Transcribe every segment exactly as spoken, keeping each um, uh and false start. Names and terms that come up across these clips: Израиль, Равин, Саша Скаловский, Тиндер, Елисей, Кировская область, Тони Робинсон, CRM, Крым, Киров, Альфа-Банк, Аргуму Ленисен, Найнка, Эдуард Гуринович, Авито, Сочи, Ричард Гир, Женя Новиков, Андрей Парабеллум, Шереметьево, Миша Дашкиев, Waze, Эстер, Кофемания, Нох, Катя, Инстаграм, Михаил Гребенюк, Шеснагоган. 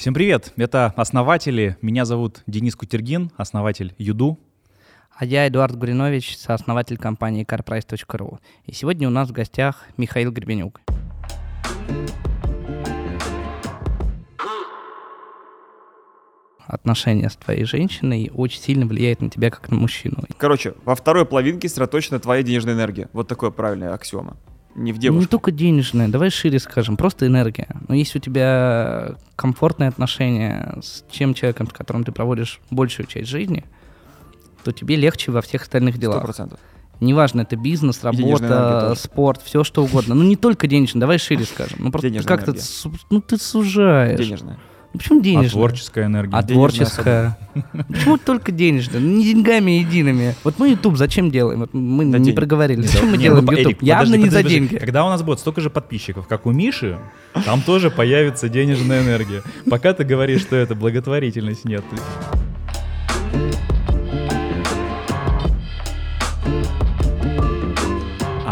Всем привет, это «Основатели». Меня зовут Денис Кутергин, основатель ЮДУ. А я Эдуард Гуринович, сооснователь компании кар прайс точка ру. И сегодня у нас в гостях Михаил Гребенюк. Отношения с твоей женщиной очень сильно влияет на тебя как на мужчину. Короче, во второй половинке сосредоточена твоя денежная энергия. Вот такое правильное аксиома. Не в девушке. Не только денежная, давай шире скажем, просто энергия. Но если у тебя комфортные отношения с тем человеком, с которым ты проводишь большую часть жизни, то тебе легче во всех остальных делах. сто процентов. Неважно, это бизнес, работа, спорт, все что угодно. Ну не только денежная, давай шире скажем. Ну просто денежная как-то ну, ты сужаешь. Денежная. Почему денежная? А творческая энергия. А творческая. Почему только денежная? Не деньгами едиными. Вот мы YouTube зачем делаем? Вот мы на не день. проговорили. Зачем мы не, делаем ну, YouTube? Эрик, Явно подожди, не подожди, за деньги. Когда у нас будет столько же подписчиков, как у Миши, там тоже появится денежная энергия. Пока ты говоришь, что это благотворительность, нет.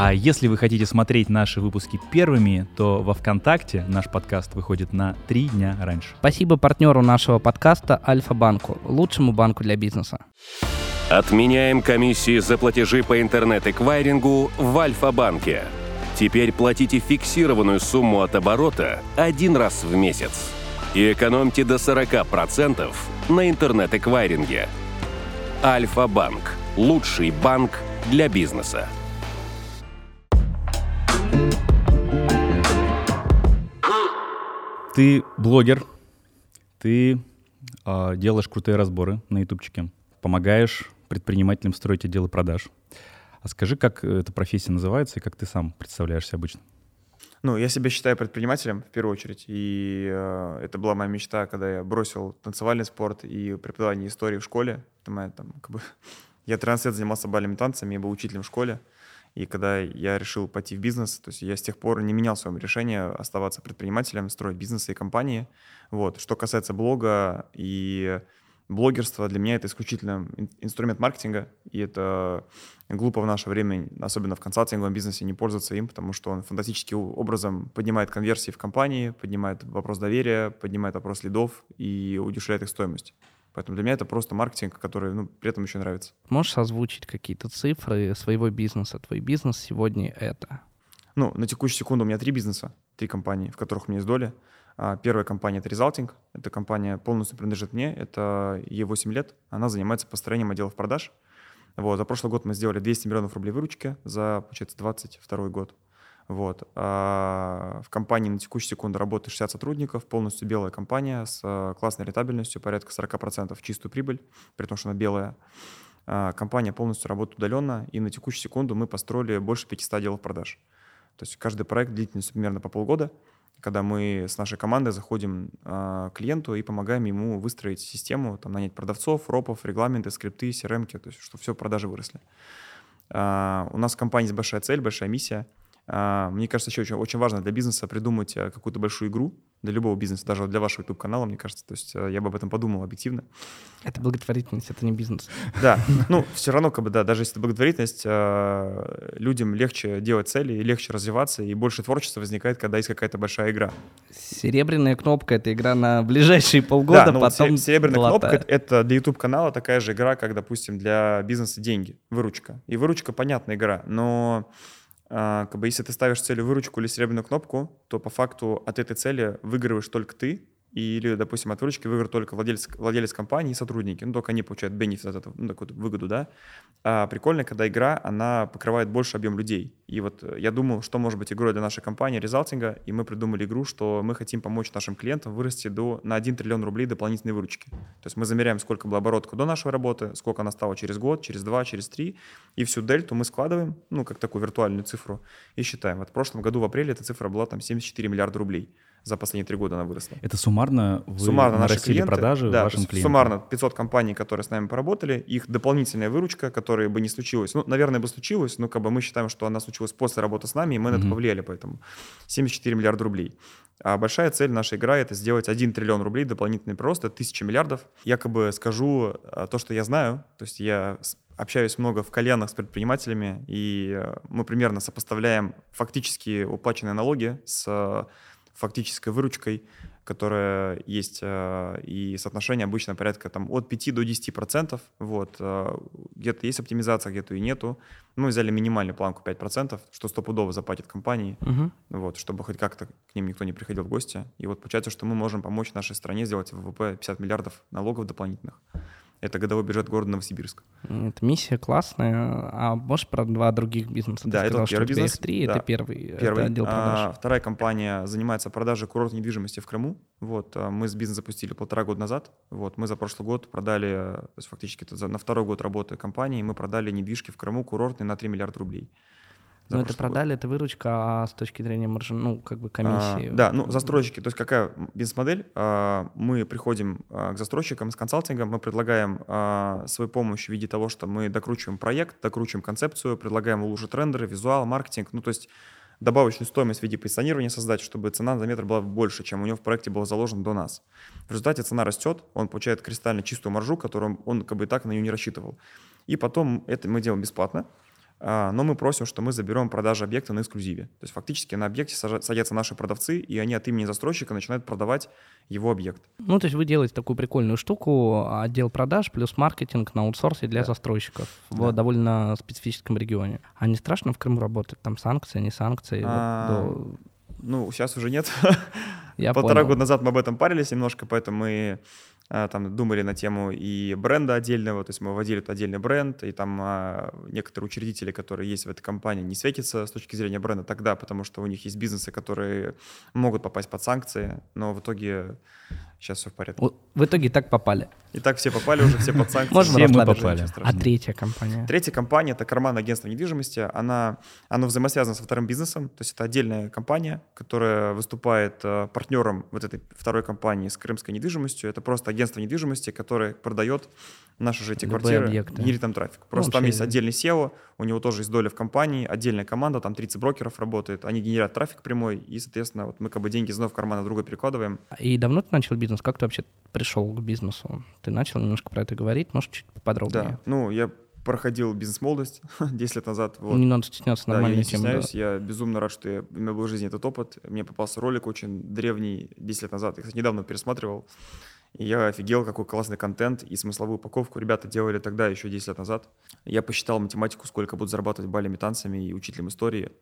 А если вы хотите смотреть наши выпуски первыми, то во ВКонтакте наш подкаст выходит на три дня раньше. Спасибо партнеру нашего подкаста Альфа-Банку, лучшему банку для бизнеса. Отменяем комиссии за платежи по интернет-эквайрингу в Альфа-Банке. Теперь платите фиксированную сумму от оборота один раз в месяц. И экономьте до сорок процентов на интернет-эквайринге. Альфа-Банк. Лучший банк для бизнеса. Ты блогер, ты э, делаешь крутые разборы на ютубчике, помогаешь предпринимателям строить отделы продаж. А скажи, как эта профессия называется и как ты сам представляешься обычно? Ну, я себя считаю предпринимателем в первую очередь. И э, это была моя мечта, когда я бросил танцевальный спорт и преподавание истории в школе. Это моя, там, как бы... Я тринадцать лет занимался бальными танцами, я был учителем в школе. И когда я решил пойти в бизнес, то есть я с тех пор не менял своего решения оставаться предпринимателем, строить бизнесы и компании. Вот. Что касается блога и блогерства, для меня это исключительно инструмент маркетинга. И это глупо в наше время, особенно в консалтинговом бизнесе, не пользоваться им, потому что он фантастическим образом поднимает конверсии в компании, поднимает вопрос доверия, поднимает вопрос лидов и удешевляет их стоимость. Поэтому для меня это просто маркетинг, который ну, при этом еще нравится. Можешь озвучить какие-то цифры своего бизнеса? Твой бизнес сегодня это? Ну, на текущую секунду у меня три бизнеса, три компании, в которых у меня есть доля. Первая компания — это Resulting. Эта компания полностью принадлежит мне. Это ей восемь лет. Она занимается построением отделов продаж. Вот. За прошлый год мы сделали двести миллионов рублей выручки. За, получается, двадцать второй год. Вот. А в компании на текущую секунду работает шестьдесят сотрудников, полностью белая компания с классной рентабельностью, порядка сорок процентов чистую прибыль, при том, что она белая. А компания полностью работает удаленно, и на текущую секунду мы построили больше пятьсот отделов продаж. То есть каждый проект длительностью примерно по полгода, когда мы с нашей командой заходим а, к клиенту и помогаем ему выстроить систему, там, нанять продавцов, ропов, регламенты, скрипты, си эр эм-ки, то есть чтобы все продажи выросли. А, у нас в компании есть большая цель, большая миссия. Мне кажется, еще очень, очень важно для бизнеса придумать какую-то большую игру для любого бизнеса, даже для вашего YouTube-канала, мне кажется. То есть я бы об этом подумал объективно. Это благотворительность, это не бизнес. Да, ну все равно, как бы, да, даже если это благотворительность, людям легче делать цели, легче развиваться, и больше творчества возникает, когда есть какая-то большая игра. Серебряная кнопка — это игра на ближайшие полгода, да, но потом вот серебряная золотая. Кнопка — это для YouTube-канала такая же игра, как, допустим, для бизнеса деньги, выручка. И выручка — понятная игра, но... Как бы, если ты ставишь целью выручку или серебряную кнопку, то по факту от этой цели выигрываешь только ты, или, допустим, от выручки выигрывают только владелец, владелец компании и сотрудники, ну, только они получают бенефит от этого, ну, такую выгоду, да. А прикольно, когда игра, она покрывает больше объем людей. И вот я думал, что может быть игрой для нашей компании Resulting, и мы придумали игру, что мы хотим помочь нашим клиентам вырасти до, на один триллион рублей дополнительной выручки. То есть мы замеряем, сколько была оборотка до нашей работы, сколько она стала через год, через два, через три, и всю дельту мы складываем, ну, как такую виртуальную цифру, и считаем. Вот в прошлом году в апреле эта цифра была там семьдесят четыре миллиарда рублей. За последние три года она выросла. Это суммарно вы суммарно нарастили наши клиенты, продажи да, вашим клиентам? Суммарно пятьсот компаний, которые с нами поработали, их дополнительная выручка, которая бы не случилась. Ну, наверное, бы случилась, но как бы мы считаем, что она случилась после работы с нами, и мы на mm-hmm. это повлияли, поэтому семьдесят четыре миллиарда рублей. А большая цель нашей игры — это сделать один триллион рублей, дополнительный прирост, это тысяча миллиардов. Я как бы скажу то, что я знаю, то есть я... общаюсь много в кальянах с предпринимателями, и мы примерно сопоставляем фактически уплаченные налоги с фактической выручкой, которая есть, и соотношение обычно порядка там, от пяти до десяти процентов. Вот. Где-то есть оптимизация, где-то и нету. Мы взяли минимальную планку пять процентов, что стопудово заплатит компании, угу. вот, чтобы хоть как-то к ним никто не приходил в гости. И вот получается, что мы можем помочь нашей стране сделать вэ вэ пэ пятьдесят миллиардов налогов дополнительных. Это годовой бюджет города Новосибирск. Это миссия классная. А можешь про два других бизнеса? Да, ты сказал, это первый бизнес. Их три, да. Это первый, первый. Это отдел продаж. А, вторая компания занимается продажей курортной недвижимости в Крыму. Вот, мы с бизнес запустили полтора года назад. Вот, мы за прошлый год продали, то есть фактически это на второй год работы компании, мы продали недвижки в Крыму курортные на три миллиарда рублей. Ну, это продали, год. Это выручка, а с точки зрения маржи, ну, как бы комиссии. А, да, ну, застройщики, то есть какая бизнес-модель? А, мы приходим а, к застройщикам с консалтингом, мы предлагаем а, свою помощь в виде того, что мы докручиваем проект, докручиваем концепцию, предлагаем улучшить рендеры, визуал, маркетинг, ну, то есть добавочную стоимость в виде позиционирования создать, чтобы цена за метр была больше, чем у него в проекте было заложено до нас. В результате цена растет, он получает кристально чистую маржу, которую он как бы и так на нее не рассчитывал. И потом это мы делаем бесплатно. Но мы просим, что мы заберем продажи объекта на эксклюзиве. То есть фактически на объекте садятся наши продавцы, и они от имени застройщика начинают продавать его объект. Ну, то есть вы делаете такую прикольную штуку, отдел продаж плюс маркетинг на аутсорсе для да. застройщиков в да. довольно специфическом регионе. А не страшно в Крым работать? Там санкции, не санкции? А, вот до... Ну, сейчас уже нет. Я Полтора понял. года назад мы об этом парились немножко, поэтому мы... Там думали на тему и бренда отдельного, то есть мы вводили отдельный бренд, и там а, некоторые учредители, которые есть в этой компании, не светятся с точки зрения бренда тогда, потому что у них есть бизнесы, которые могут попасть под санкции, но в итоге сейчас все в порядке. В итоге и так попали. И так все попали уже, все под санкции. Можно все мы попали. А третья компания? Третья компания — это карманное агентство недвижимости. Она, оно взаимосвязано со вторым бизнесом, то есть это отдельная компания, которая выступает партнером вот этой второй компании с крымской недвижимостью. Это просто агентство недвижимости, которое продает наши же эти Любые квартиры, объекты. Генерит там трафик. Просто ну, там есть отдельный сео, у него тоже есть доля в компании, отдельная команда, там тридцать брокеров работает, они генерят трафик прямой, и, соответственно, вот мы как бы деньги из одного в кармана друга перекладываем. И давно ты начал бизнес? Как ты вообще пришел к бизнесу? Ты начал немножко про это говорить, может, чуть поподробнее? Да, ну, я проходил бизнес-молодость десять лет назад. Вот. Не надо стесняться, нормально. Да, я не стесняюсь, да. Я безумно рад, что я, у меня был в жизни этот опыт. Мне попался ролик очень древний десять лет назад, я, кстати, недавно пересматривал. И я офигел, какой классный контент и смысловую упаковку ребята делали тогда, еще десять лет назад. Я посчитал математику, сколько будут зарабатывать балями, танцами и учителем истории.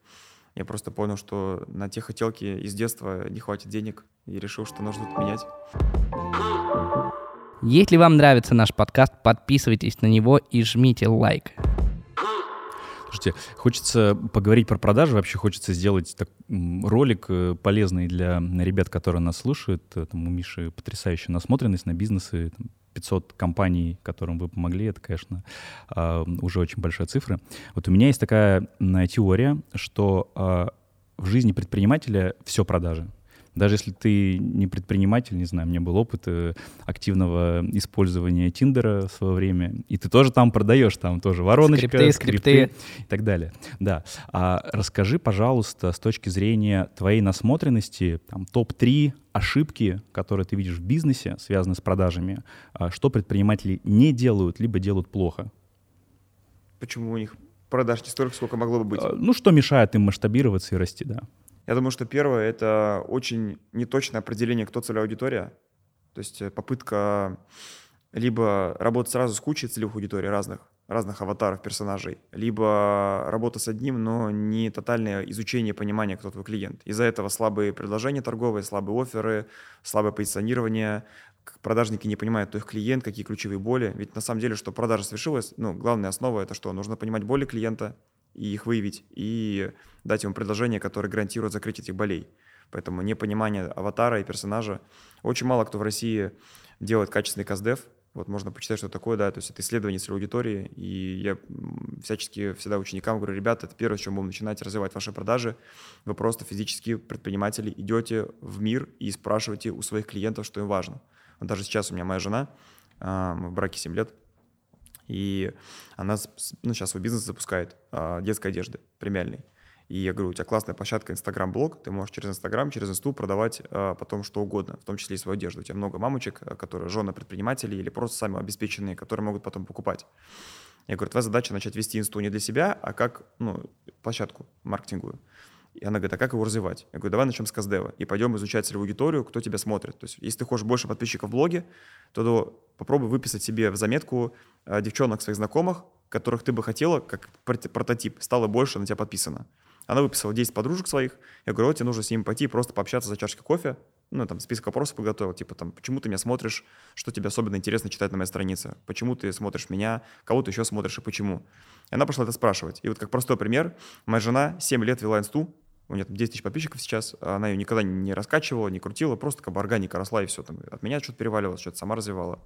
Я просто понял, что на те хотелки из детства не хватит денег, и решил, что нужно это менять. Если вам нравится наш подкаст, подписывайтесь на него и жмите лайк. Слушайте, хочется поговорить про продажи, вообще хочется сделать так, ролик полезный для ребят, которые нас слушают. Там у Миши потрясающая насмотренность на бизнесы, там, пятьсот компаний, которым вы помогли, это, конечно, уже очень большие цифры. Вот у меня есть такая теория, что в жизни предпринимателя все продажи. Даже если ты не предприниматель, не знаю, у меня был опыт активного использования Тиндера в свое время, и ты тоже там продаешь, там тоже вороночка, скрипты, скрипты и так далее. Да. А расскажи, пожалуйста, с точки зрения твоей насмотренности, там, топ три ошибки, которые ты видишь в бизнесе, связанные с продажами, что предприниматели не делают, либо делают плохо. Почему у них продаж не столько, сколько могло бы быть? Ну, что мешает им масштабироваться и расти, да. Я думаю, что первое — это очень неточное определение, кто целевая аудитория. То есть попытка либо работать сразу с кучей целевых аудиторий разных, разных аватаров, персонажей, либо работа с одним, но не тотальное изучение понимания, кто твой клиент. Из-за этого слабые предложения торговые, слабые офферы, слабое позиционирование. Продажники не понимают, кто их клиент, какие ключевые боли. Ведь на самом деле, что продажа свершилась, ну, главная основа — это что? Нужно понимать боли клиента, и их выявить, и дать ему предложение, которое гарантирует закрыть этих болей. Поэтому непонимание аватара и персонажа. Очень мало кто в России делает качественный каздев. Вот можно почитать, что такое, да, то есть это исследование целевой аудитории. И я всячески всегда ученикам говорю: ребята, это первое, с чем будем начинать развивать ваши продажи. Вы просто физически, предприниматели, идете в мир и спрашиваете у своих клиентов, что им важно. Вот даже сейчас у меня моя жена, мы в браке семь лет, и она, ну, сейчас свой бизнес запускает а, детской одежды премиальной. И я говорю: у тебя классная площадка Инстаграм-блог, ты можешь через Инстаграм, через Инсту продавать а, потом что угодно, в том числе и свою одежду. У тебя много мамочек, которые жены предпринимателей или просто самообеспеченные, которые могут потом покупать. Я говорю: твоя задача начать вести Инсту не для себя, а как, ну, площадку маркетинговую. И она говорит, а как его развивать? Я говорю, давай начнем с каздева и пойдем изучать целевую аудиторию, кто тебя смотрит. То есть если ты хочешь больше подписчиков в блоге, то попробуй выписать себе в заметку девчонок своих знакомых, которых ты бы хотела, как прототип, стало больше, на тебя подписано. Она выписала десять подружек своих. Я говорю, вот тебе нужно с ними пойти просто пообщаться за чашкой кофе. Ну, там, список вопросов подготовил, типа, там, почему ты меня смотришь, что тебе особенно интересно читать на моей странице, почему ты смотришь меня, кого ты еще смотришь и почему. И она пошла это спрашивать. И вот как простой пример, моя жена семь лет вела инсту, у нее там десять тысяч подписчиков сейчас, она ее никогда не раскачивала, не крутила, просто как бы органика росла и все, там, от меня что-то переваливалось, что-то сама развивала.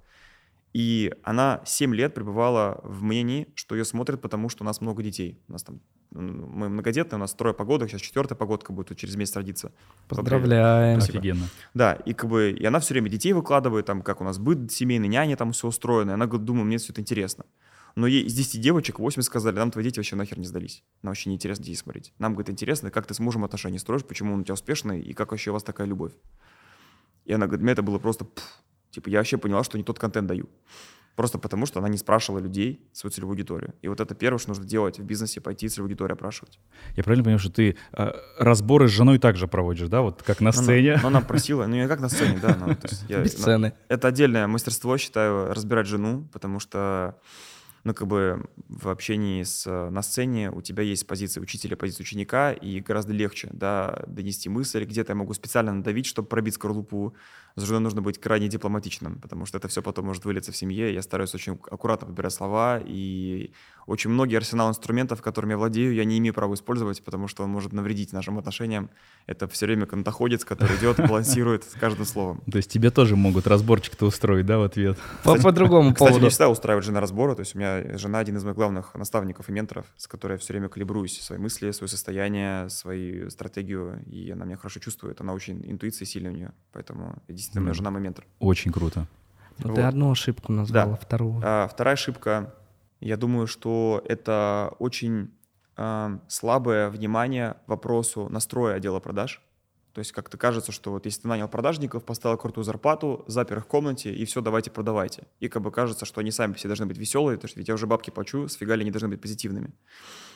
И она семь лет пребывала в мнении, что ее смотрят, потому что у нас много детей. У нас там, мы многодетные, у нас трое погодок, сейчас четвертая погодка будет через месяц родиться. Поздравляем. Спасибо. Офигенно. Да, и как бы и она все время детей выкладывает, там, как у нас быт, семейный, няня, там все устроено. И она говорит, думаю, мне все это интересно. Но ей из десяти девочек восемь сказали, нам твои дети вообще нахер не сдались. Нам вообще неинтересно детей смотреть. Нам, говорит, интересно, как ты с мужем отношения строишь, почему он у тебя успешный, и как вообще у вас такая любовь. И она говорит, мне это было просто... Типа, я вообще поняла, что не тот контент даю. Просто потому, что она не спрашивала людей свою целевую аудиторию. И вот это первое, что нужно делать в бизнесе, пойти целевую аудиторию опрашивать. Я правильно понимаю, что ты э, разборы с женой также проводишь, да? Вот как на сцене. Она, она просила, ну не как на сцене, да. Она, то есть я, без она, сцены. Это отдельное мастерство, считаю, разбирать жену, потому что, ну как бы в общении с, на сцене у тебя есть позиция учителя, позиция ученика, и гораздо легче, да, донести мысль. Где-то я могу специально надавить, чтобы пробить скорлупу. С женой нужно быть крайне дипломатичным, потому что это все потом может вылиться в семье. Я стараюсь очень аккуратно подбирать слова, и очень многие арсенал инструментов, которыми я владею, я не имею права использовать, потому что он может навредить нашим отношениям. Это все время канатоходец, который идет, балансирует с каждым словом. То есть тебе тоже могут разборчик-то устроить, да, в ответ? По другому поводу. Кстати, не всегда устраивает жена разбора. То есть у меня жена один из моих главных наставников и менторов, с которой я все время калибруюсь, свои мысли, свое состояние, свою стратегию, и она меня хорошо чувствует. Она очень интуиция сильная у нее, поэтому... Действительно, у меня жена мой ментор. Очень круто. Вот. Ты одну ошибку назвала, да. Вторую. А, вторая ошибка, я думаю, что это очень а, слабое внимание вопросу настроя отдела продаж. То есть как-то кажется, что вот если ты нанял продажников, поставил крутую зарплату, запер их в комнате, и все, давайте, продавайте. И как бы кажется, что они сами все должны быть веселые, потому что ведь я уже бабки плачу, сфигали, они должны быть позитивными.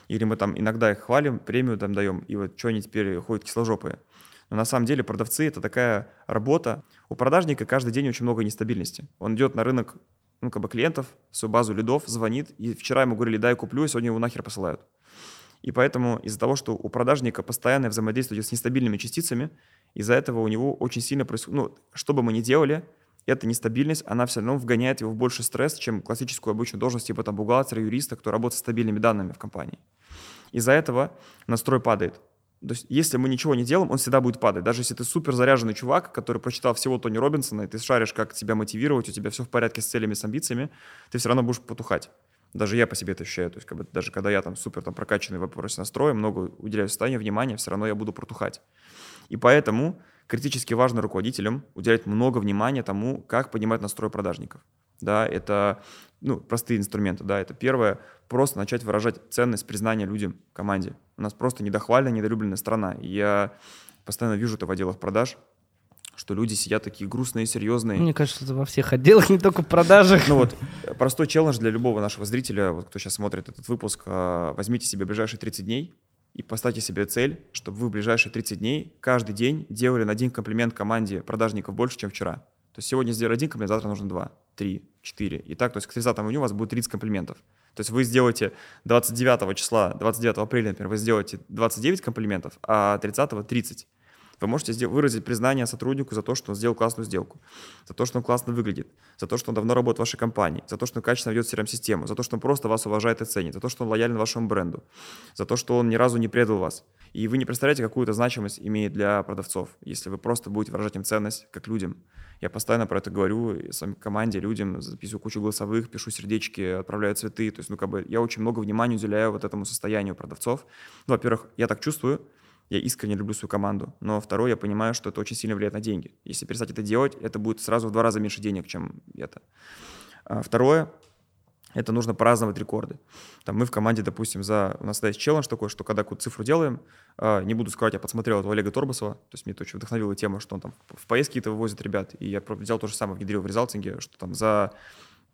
Или мы там иногда их хвалим, премию там даем, и вот что они теперь ходят кисложопые. Но на самом деле продавцы — это такая работа. У продажника каждый день очень много нестабильности. Он идет на рынок, ну, как бы клиентов, свою базу лидов, звонит. И вчера ему говорили, да, я куплю, а сегодня его нахер посылают. И поэтому из-за того, что у продажника постоянное взаимодействие с нестабильными частицами, из-за этого у него очень сильно происходит... Ну, что бы мы ни делали, эта нестабильность, она все равно вгоняет его в больше стресс, чем классическую обычную должность, типа там бухгалтера, юриста, кто работает с стабильными данными в компании. Из-за этого настрой падает. То есть если мы ничего не делаем, он всегда будет падать. Даже если ты супер заряженный чувак, который прочитал всего Тони Робинсона, и ты шаришь, как тебя мотивировать, у тебя все в порядке с целями, с амбициями, ты все равно будешь потухать. Даже я по себе это ощущаю. То есть как бы, даже когда я там супер там, прокачанный в вопросе настроя, много уделяю состоянию, внимания, все равно я буду протухать. И поэтому критически важно руководителям уделять много внимания тому, как поднимать настрой продажников. Да, это ну, простые инструменты. Да, это первое, просто начать выражать ценность признания людям, команде. У нас просто недохваленная, недолюбленная страна. И я постоянно вижу это в отделах продаж, что люди сидят такие грустные, серьезные. Мне кажется, это во всех отделах, не только в продажах. Ну вот, простой челлендж для любого нашего зрителя, вот кто сейчас смотрит этот выпуск, возьмите себе ближайшие тридцать дней и поставьте себе цель, чтобы вы в ближайшие тридцать дней каждый день делали на один комплимент команде продажников больше, чем вчера. То есть сегодня сделали один комплимент, завтра нужно два, три, четыре. И так, то есть к тридцатому июня у вас будет тридцать комплиментов. То есть вы сделаете двадцать девятого числа, двадцать девятого апреля, например, вы сделаете двадцать девять комплиментов, а тридцатого – тридцать. Вы можете выразить признание сотруднику за то, что он сделал классную сделку, за то, что он классно выглядит, за то, что он давно работает в вашей компании, за то, что он качественно ведет си эр эм-систему, за то, что он просто вас уважает и ценит, за то, что он лоялен вашему бренду, за то, что он ни разу не предал вас. И вы не представляете, какую-то значимость имеет для продавцов, если вы просто будете выражать им ценность, как людям. Я постоянно про это говорю своей команде, людям, записываю кучу голосовых, пишу сердечки, отправляю цветы. То есть, ну, как бы я очень много внимания уделяю вот этому состоянию продавцов. Ну, во-первых, я так чувствую, я искренне люблю свою команду. Но второе, я понимаю, что это очень сильно влияет на деньги. Если перестать это делать, это будет сразу в два раза меньше денег, чем это. Второе, это нужно праздновать рекорды. Там мы в команде, допустим, за... у нас есть челлендж такой, что когда какую-то цифру делаем, не буду скрывать, я подсмотрел этого Олега Торбасова, то есть мне это очень вдохновила тема, что он там в поездки это вывозит ребят, и я взял то же самое, внедрил в Resulting, что там за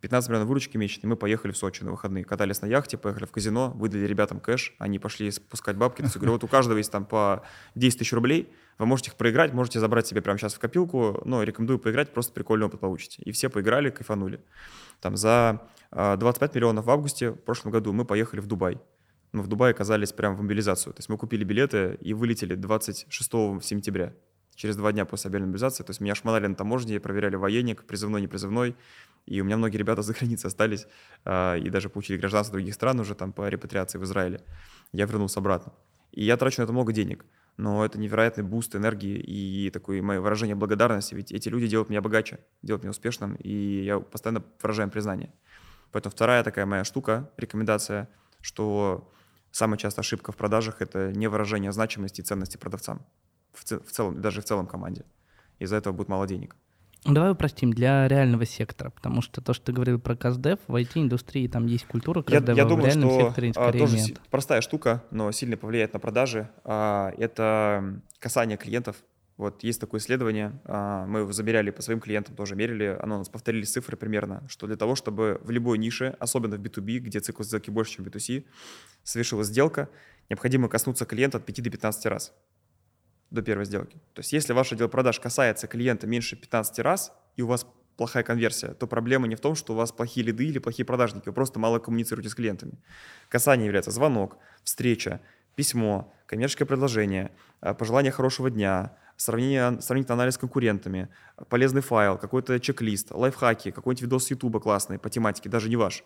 пятнадцать миллионов выручки месячной, мы поехали в Сочи на выходные, катались на яхте, поехали в казино, выдали ребятам кэш, они пошли спускать бабки. То есть, говорю, вот у каждого есть там по десять тысяч рублей, вы можете их проиграть, можете забрать себе прямо сейчас в копилку, но рекомендую поиграть, просто прикольный опыт получите. И все поиграли, кайфанули. Там за двадцать пять миллионов в августе в прошлом году мы поехали в Дубай. Мы в Дубае оказались прямо в мобилизацию. То есть мы купили билеты и вылетели двадцать шестого сентября, через два дня после объявления мобилизации. То есть меня шмонали на таможне, проверяли военник, призывной, непризывной. И у меня многие ребята за границей остались э, и даже получили гражданство других стран уже там по репатриации в Израиле. Я вернулся обратно. И я трачу на это много денег. Но это невероятный буст энергии и такое мое выражение благодарности. Ведь эти люди делают меня богаче, делают меня успешным. И я постоянно выражаю признание. Поэтому вторая такая моя штука, рекомендация, что самая частая ошибка в продажах – это не выражение значимости и ценности продавцам. В, цел, в целом, даже в целом команде. Из-за этого будет мало денег. Давай упростим для реального сектора, потому что то, что ты говорил про каздев, в ай ти-индустрии там есть культура каздева, я, я думаю, в реальном что секторе скорее тоже нет. Простая штука, но сильно повлияет на продажи. Это касание клиентов. Вот есть такое исследование, мы его замеряли по своим клиентам, тоже мерили, оно у нас повторились цифры примерно, что для того, чтобы в любой нише, особенно в би ту би, где цикл сделки больше, чем би ту си, совершилась сделка, необходимо коснуться клиента от пяти до пятнадцати раз. До первой сделки. То есть если ваш отдел продаж касается клиента меньше пятнадцати раз, и у вас плохая конверсия, то проблема не в том, что у вас плохие лиды или плохие продажники, вы просто мало коммуницируете с клиентами. Касание является звонок, встреча, письмо, коммерческое предложение, пожелание хорошего дня, сравнение, сравнительный анализ с конкурентами, полезный файл, какой-то чек-лист, лайфхаки, какой-нибудь видос с Ютуба классный по тематике, даже не ваш.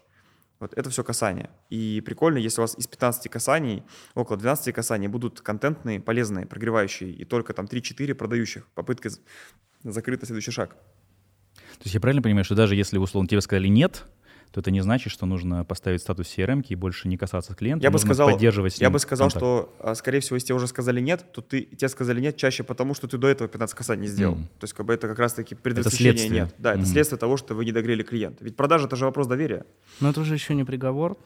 Вот это все касание. И прикольно, если у вас из пятнадцати касаний, около двенадцати касаний будут контентные, полезные, прогревающие, и только там три-четыре продающих. Попытка закрыть следующий шаг. То есть я правильно понимаю, что даже если, условно, тебе сказали «нет», то это не значит, что нужно поставить статус си эр эм-ки и больше не касаться клиента, я бы сказал, поддерживать с ним Я бы сказал, контакт. Что, скорее всего, если тебе уже сказали «нет», то ты, тебе сказали «нет» чаще потому, что ты до этого пятнадцать касаний не сделал. Mm. То есть как бы это как раз-таки предотвращение «нет». Да, это mm. следствие того, что вы не догрели клиента. Ведь продажа – это же вопрос доверия. Но это уже еще не приговор.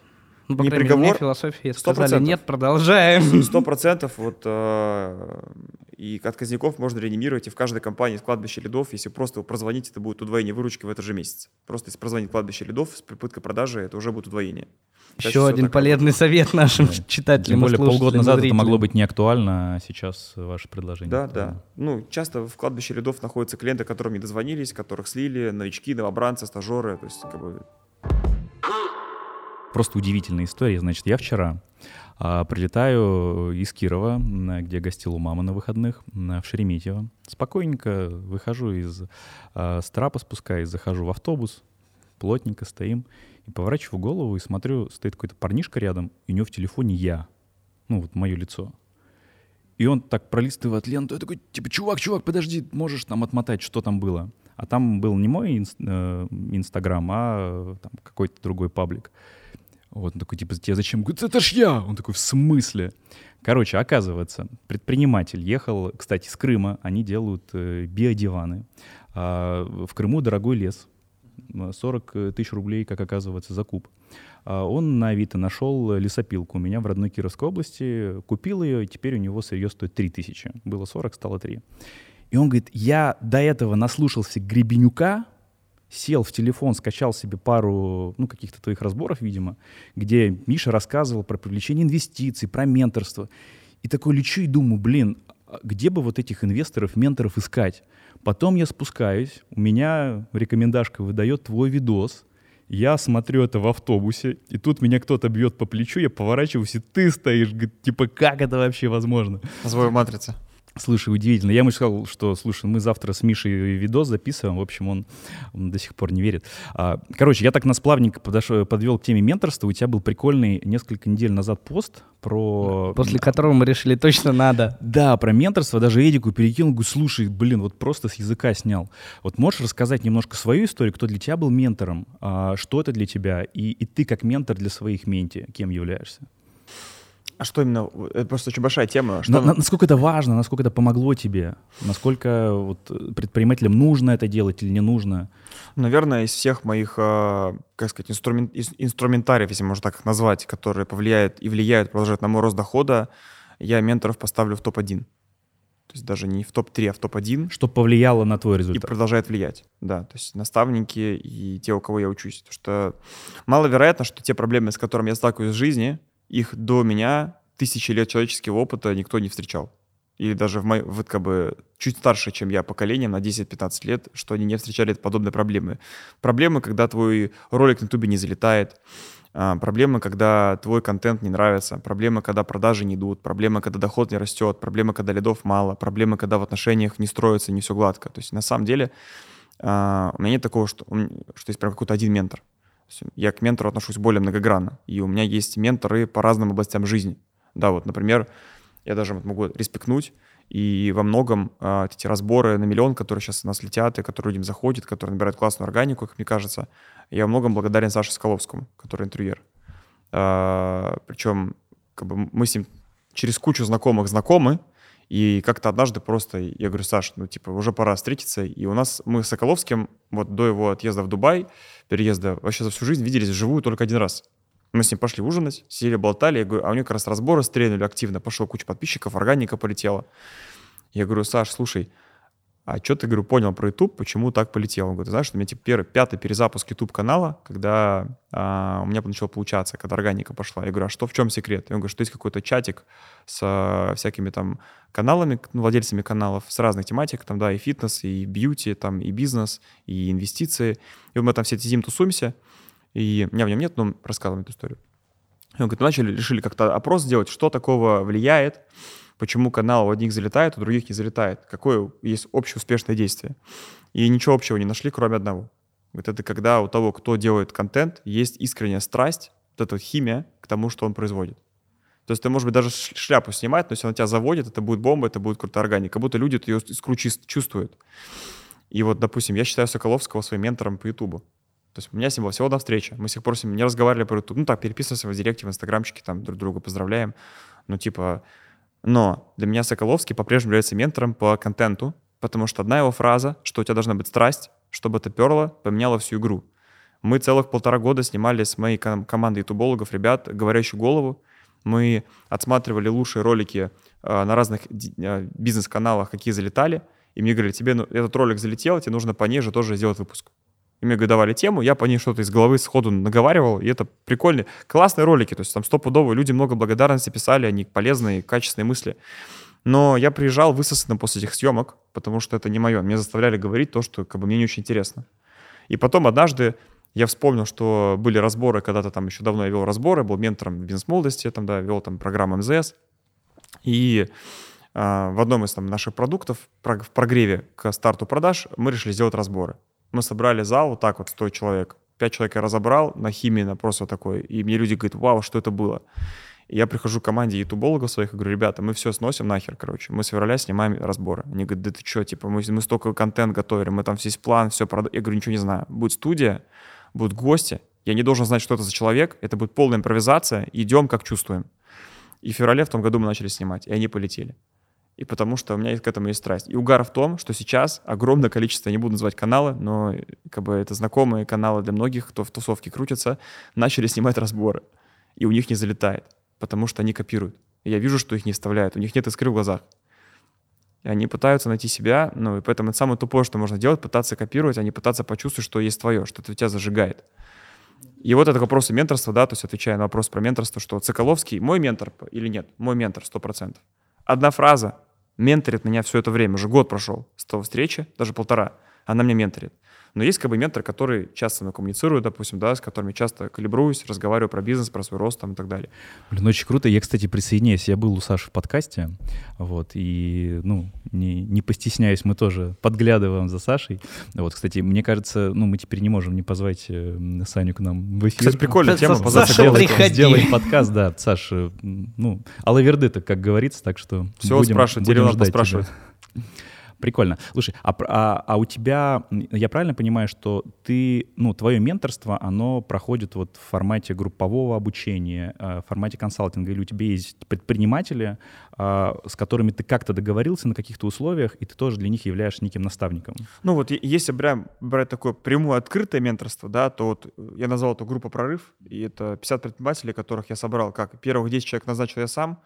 Ну, по не крайней мере, философия, сказали «нет», продолжаем. Сто процентов. Вот, э, и отказников можно реанимировать, и в каждой компании есть кладбище лидов. Если просто прозвонить, это будет удвоение выручки в этот же месяц. Просто если прозвонить кладбище лидов с попыткой продажи, это уже будет удвоение. Еще Дальше один полезный совет нашим да. читателям. Тем более полгода назад зрителям. Это могло быть не актуально, а сейчас ваше предложение. Да, актуально. Да. Ну, часто в кладбище лидов находятся клиенты, которым не дозвонились, которых слили, новички, новобранцы, стажеры. То есть, как бы... Просто удивительная история. Значит, я вчера а, прилетаю из Кирова, где гостил у мамы на выходных, в Шереметьево. Спокойненько выхожу из а, трапа, спускаюсь, захожу в автобус, плотненько стоим, и поворачиваю голову, и смотрю, стоит какой-то парнишка рядом, и у него в телефоне я, ну вот мое лицо. И он так пролистывает ленту, я такой, типа, чувак, чувак, подожди, можешь там отмотать, что там было? А там был не мой Инстаграм, а там какой-то другой паблик. Вот, он такой, типа, тебе зачем? Говорит, это ж я! Он такой, в смысле? Короче, оказывается, предприниматель ехал, кстати, с Крыма, они делают биодиваны. А в Крыму дорогой лес, сорок тысяч рублей, как оказывается, закуп. А он на Авито нашел лесопилку у меня в родной Кировской области, купил ее, и теперь у него сырье стоит три тысячи. Было сорок, стало три. И он говорит, я до этого наслушался Гребенюка, сел в телефон, скачал себе пару, ну, каких-то твоих разборов, видимо, где Миша рассказывал про привлечение инвестиций, про менторство. И такой лечу и думаю, блин, где бы вот этих инвесторов, менторов искать? Потом я спускаюсь, у меня рекомендашка выдает твой видос, я смотрю это в автобусе, и тут меня кто-то бьет по плечу, я поворачиваюсь, и ты стоишь, говорит, типа, как это вообще возможно? Назову матрицу. Слушай, удивительно. Я ему сказал, что, слушай, мы завтра с Мишей видос записываем. В общем, он, он до сих пор не верит. Короче, я так нас плавненько подошел, подвел к теме менторства. У тебя был прикольный несколько недель назад пост про... После которого мы решили, точно надо. Да, про менторство. Даже Эдику перекинул. Говорю, слушай, блин, вот просто с языка снял. Вот можешь рассказать немножко свою историю? Кто для тебя был ментором? Что это для тебя? И, и ты как ментор для своих менти кем являешься? А что именно? Это просто очень большая тема. Что... На, насколько это важно, насколько это помогло тебе? Насколько вот, предпринимателям нужно это делать или не нужно? Наверное, из всех моих, как сказать, инструмент, инструментариев, если можно так их назвать, которые повлияют и влияют, продолжают на мой рост дохода, я менторов поставлю в топ один. То есть даже не в топ три, а в топ один. Что повлияло на твой результат. И продолжает влиять, да. То есть наставники и те, у кого я учусь. Потому что маловероятно, что те проблемы, с которыми я сталкиваюсь в жизни, их до меня тысячи лет человеческого опыта никто не встречал. Или даже в моей, вот как бы чуть старше, чем я, поколением на десять-пятнадцать лет, что они не встречали подобные проблемы. Проблемы, когда твой ролик на ютубе не залетает. Проблемы, когда твой контент не нравится. Проблемы, когда продажи не идут. Проблемы, когда доход не растет. Проблемы, когда лидов мало. Проблемы, когда в отношениях не строится, не все гладко. То есть на самом деле у меня нет такого, что, что есть прям какой-то один ментор. Я к ментору отношусь более многогранно. И у меня есть менторы по разным областям жизни. Да, вот, например, я даже могу респектнуть. И во многом эти разборы на миллион, которые сейчас у нас летят, и которые людям заходят, которые набирают классную органику, как мне кажется, я во многом благодарен Саше Скаловскому, который интервьюер. Причем как бы мы с ним через кучу знакомых знакомы, и как-то однажды просто я говорю: Саш, ну типа уже пора встретиться. И у нас мы с Соколовским вот до его отъезда в Дубай, переезда вообще за всю жизнь виделись вживую только один раз. Мы с ним пошли ужинать, сидели, болтали. Я говорю, а у него как раз разборы стрельнули активно. Пошла куча подписчиков, органика полетела. Я говорю: Саш, слушай, а что ты, говорю, понял про YouTube, почему так полетел? Он говорит: ты знаешь, что у меня типа первый, пятый перезапуск YouTube-канала, когда а, у меня начало получаться, когда органика пошла. Я говорю: а что, в чем секрет? И он говорит, что есть какой-то чатик с а, всякими там каналами, ну, владельцами каналов, с разных тематик, там, да, и фитнес, и бьюти, там, и бизнес, и инвестиции. И мы там все сидим, тусуемся. И меня в нем нет, но он рассказывал эту историю. И он говорит, мы начали, решили как-то опрос сделать, что такого влияет, почему канал у одних залетает, у других не залетает, какое есть общее успешное действие. И ничего общего не нашли, кроме одного. Вот это когда у того, кто делает контент, есть искренняя страсть, вот эта вот химия к тому, что он производит. То есть ты, может быть, даже шляпу снимать, но если она тебя заводит, это будет бомба, это будет крутая органика. Как будто люди ее чувствуют. И вот, допустим, я считаю Соколовского своим ментором по Ютубу. То есть у меня с ним была всего одна встреча. Мы с тех пор с ним не разговаривали про YouTube. Ну так, переписываемся в директе, в инстаграмчике, там друг друга поздравляем. Ну типа... Но для меня Соколовский по-прежнему является ментором по контенту, потому что одна его фраза, что у тебя должна быть страсть, чтобы это перло, поменяла всю игру. Мы целых полтора года снимали с моей ком- командой ютубологов, ребят, говорящую голову. Мы отсматривали лучшие ролики э, на разных ди- э, бизнес-каналах, какие залетали. И мне говорили, тебе ну, этот ролик залетел, тебе нужно по ней же тоже сделать выпуск. И мне давали тему, я по ней что-то из головы сходу наговаривал, и это прикольные, классные ролики, то есть там стопудовые, люди много благодарности писали, они полезные, качественные мысли. Но я приезжал высосанным после этих съемок, потому что это не мое, меня заставляли говорить то, что как бы мне не очень интересно. И потом однажды я вспомнил, что были разборы, когда-то там еще давно я вел разборы, был ментором в бизнес-молодости, там, да, вел там программу эм зэ эс, и э, в одном из там наших продуктов, в прогреве к старту продаж, мы решили сделать разборы. Мы собрали зал вот так вот, сто человек. Пять человек я разобрал на химии, на просто такой. И мне люди говорят, вау, что это было? И я прихожу к команде ютубологов своих и говорю, ребята, мы все сносим нахер, короче. Мы с февраля снимаем разборы. Они говорят, да ты что, типа, мы, мы столько контент готовили, мы там весь план, все продаем. Я говорю, ничего не знаю. Будет студия, будут гости. Я не должен знать, что это за человек. Это будет полная импровизация. Идем, как чувствуем. И в феврале в том году мы начали снимать. И они полетели. И потому что у меня к этому есть страсть. И угар в том, что сейчас огромное количество, я не буду называть каналы, но как бы это знакомые каналы для многих, кто в тусовке крутится, начали снимать разборы. И у них не залетает, потому что они копируют. И я вижу, что их не вставляют, у них нет искры в глазах. И они пытаются найти себя, ну и поэтому это самое тупое, что можно делать, пытаться копировать, а не пытаться почувствовать, что есть твое, что это тебя зажигает. И вот это вопрос менторства, да, то есть отвечая на вопрос про менторство, что Соколовский мой ментор или нет? Мой ментор, сто процентов. Одна фраза менторит меня все это время. Уже год прошел с того встречи, даже полтора. Она меня менторит. Но есть как бы ментор, который часто со мной коммуницирует, допустим, да, с которыми часто калибруюсь, разговариваю про бизнес, про свой рост там, и так далее. Блин, очень круто. Я, кстати, присоединяюсь. Я был у Саши в подкасте, вот, и, ну, не, не постесняюсь, мы тоже подглядываем за Сашей. Вот, кстати, мне кажется, ну, мы теперь не можем не позвать Саню к нам в эфир. Кстати, прикольная тема. Саша, приходи. Сделай подкаст, да, Саш, ну, алаверды-то, как говорится, так что все будем, спрашивают, будем ждать тебя. Спрашивают. Прикольно. Слушай, а, а, а у тебя, я правильно понимаю, что ты, ну, твое менторство, оно проходит вот в формате группового обучения, в формате консалтинга, или у тебя есть предприниматели, с которыми ты как-то договорился на каких-то условиях, и ты тоже для них являешься неким наставником? Ну вот, если прям брать такое прямое открытое менторство, да, то вот я назвал это группа «Прорыв», и это пятьдесят предпринимателей, которых я собрал как первых десять человек назначил я сам,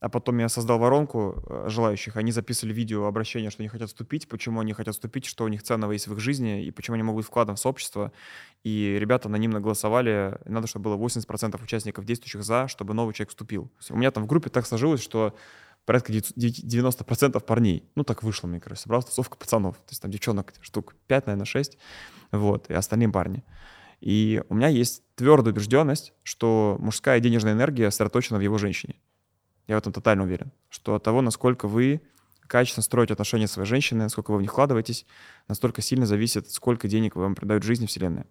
А потом я создал воронку желающих, они записывали видео обращение, что они хотят вступить, почему они хотят вступить, что у них ценного есть в их жизни, и почему они могут быть вкладом в сообщество. И ребята анонимно голосовали, надо, чтобы было восемьдесят процентов участников действующих за, чтобы новый человек вступил. У меня там в группе так сложилось, что порядка девяносто процентов парней. Ну, так вышло, мне кажется, собралась тусовка пацанов. То есть там девчонок штук пять, наверное, шесть, вот, и остальные парни. И у меня есть твердая убежденность, что мужская денежная энергия сосредоточена в его женщине. Я в этом тотально уверен, что от того, насколько вы качественно строите отношения с своей женщиной, насколько вы в них вкладываетесь, настолько сильно зависит, сколько денег вам придает жизнь и вселенная.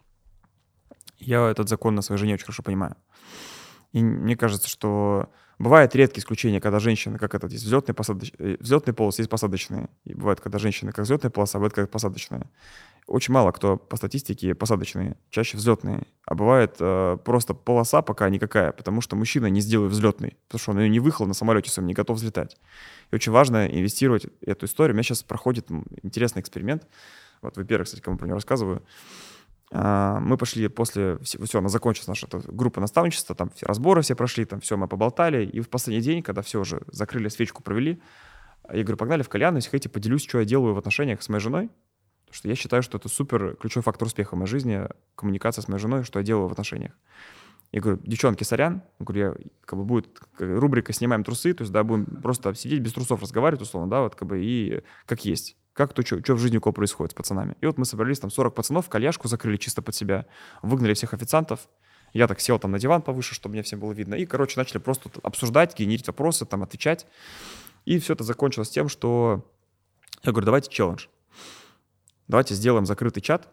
Я этот закон на своей жене очень хорошо понимаю. И мне кажется, что бывают редкие исключения, когда женщины, как это, есть взлетные, посадоч... взлетные полосы, есть посадочные. И бывает, когда женщины как взлетные полосы, а бывает, как посадочные. Очень мало кто по статистике посадочные, чаще взлетные. А бывает э, просто полоса пока никакая, потому что мужчина не сделает взлетный, потому что он ее не выехал на самолете своем, не готов взлетать. И очень важно инвестировать эту историю. У меня сейчас проходит интересный эксперимент. Вот вы первый, кстати, кому про него рассказываю. Мы пошли после... Все, она закончилась, наша группа наставничества, там все разборы все прошли, там все, мы поболтали. И в последний день, когда все уже закрыли, свечку провели, я говорю, погнали в кальян, если хотите, поделюсь, что я делаю в отношениях с моей женой. Потому что я считаю, что это супер ключевой фактор успеха в моей жизни, коммуникация с моей женой, что я делаю в отношениях. Я говорю, девчонки, сорян. Я говорю, я, как бы будет рубрика «Снимаем трусы», то есть, да, будем просто сидеть без трусов, разговаривать, условно, да, вот как бы и как есть. Как то, что, что в жизни у кого происходит с пацанами. И вот мы собрались, там сорок пацанов, кальяшку закрыли чисто под себя, выгнали всех официантов. Я так сел там на диван повыше, чтобы мне всем было видно. И, короче, начали просто обсуждать, генерить вопросы, там, отвечать. И все это закончилось тем, что... Я говорю, давайте челлендж. Давайте сделаем закрытый чат.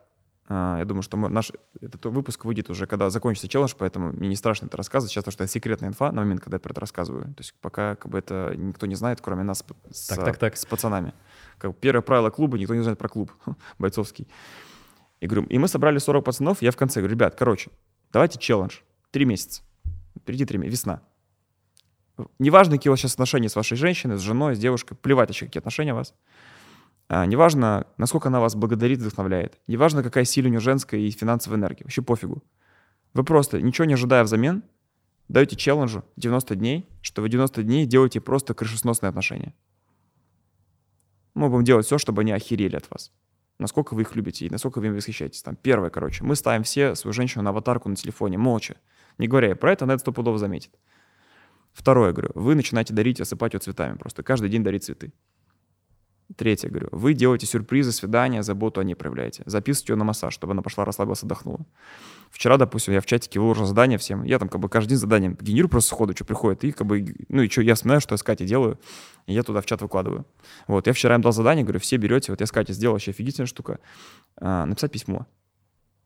Я думаю, что мы, наш этот выпуск выйдет уже, когда закончится челлендж, поэтому мне не страшно это рассказывать. Сейчас, потому что это секретная инфа на момент, когда я про это рассказываю. То есть пока как бы это никто не знает, кроме нас с, так, так, так. с пацанами. Как бы первое правило клуба, никто не знает про клуб бойцовский. И, говорю, и мы собрали сорок пацанов, я в конце говорю, ребят, короче, давайте челлендж. Три месяца. Впереди три месяца. Весна. Неважно, какие у вас сейчас отношения с вашей женщиной, с женой, с девушкой, плевать вообще, какие отношения у вас. Неважно, насколько она вас благодарит, вдохновляет. Неважно, какая сила у нее женская и финансовая энергия. Вообще пофигу. Вы просто, ничего не ожидая взамен, даете челленджу девяносто дней, что вы девяносто дней делаете просто крышесносные отношения. Мы будем делать все, чтобы они охерели от вас. Насколько вы их любите и насколько вы им восхищаетесь. Там, первое, короче, мы ставим все свою женщину на аватарку на телефоне, молча. Не говоря про это, она это стопудово заметит. Второе, говорю, вы начинаете дарить, осыпать ее цветами. Просто каждый день дарить цветы. Третье, говорю, вы делаете сюрпризы, свидания, заботу о ней проявляете. Записывайте ее на массаж, чтобы она пошла, расслабилась, отдохнула. Вчера, допустим, я в чатике выложил задание всем. Я там как бы каждый день задание генерирую просто сходу, что приходит. И как бы, ну и что, я вспоминаю, что я с Катей делаю, и я туда в чат выкладываю. Вот, я вчера им дал задание, говорю, все берете, вот я с Катей сделал вообще офигительная штука, а, написать письмо.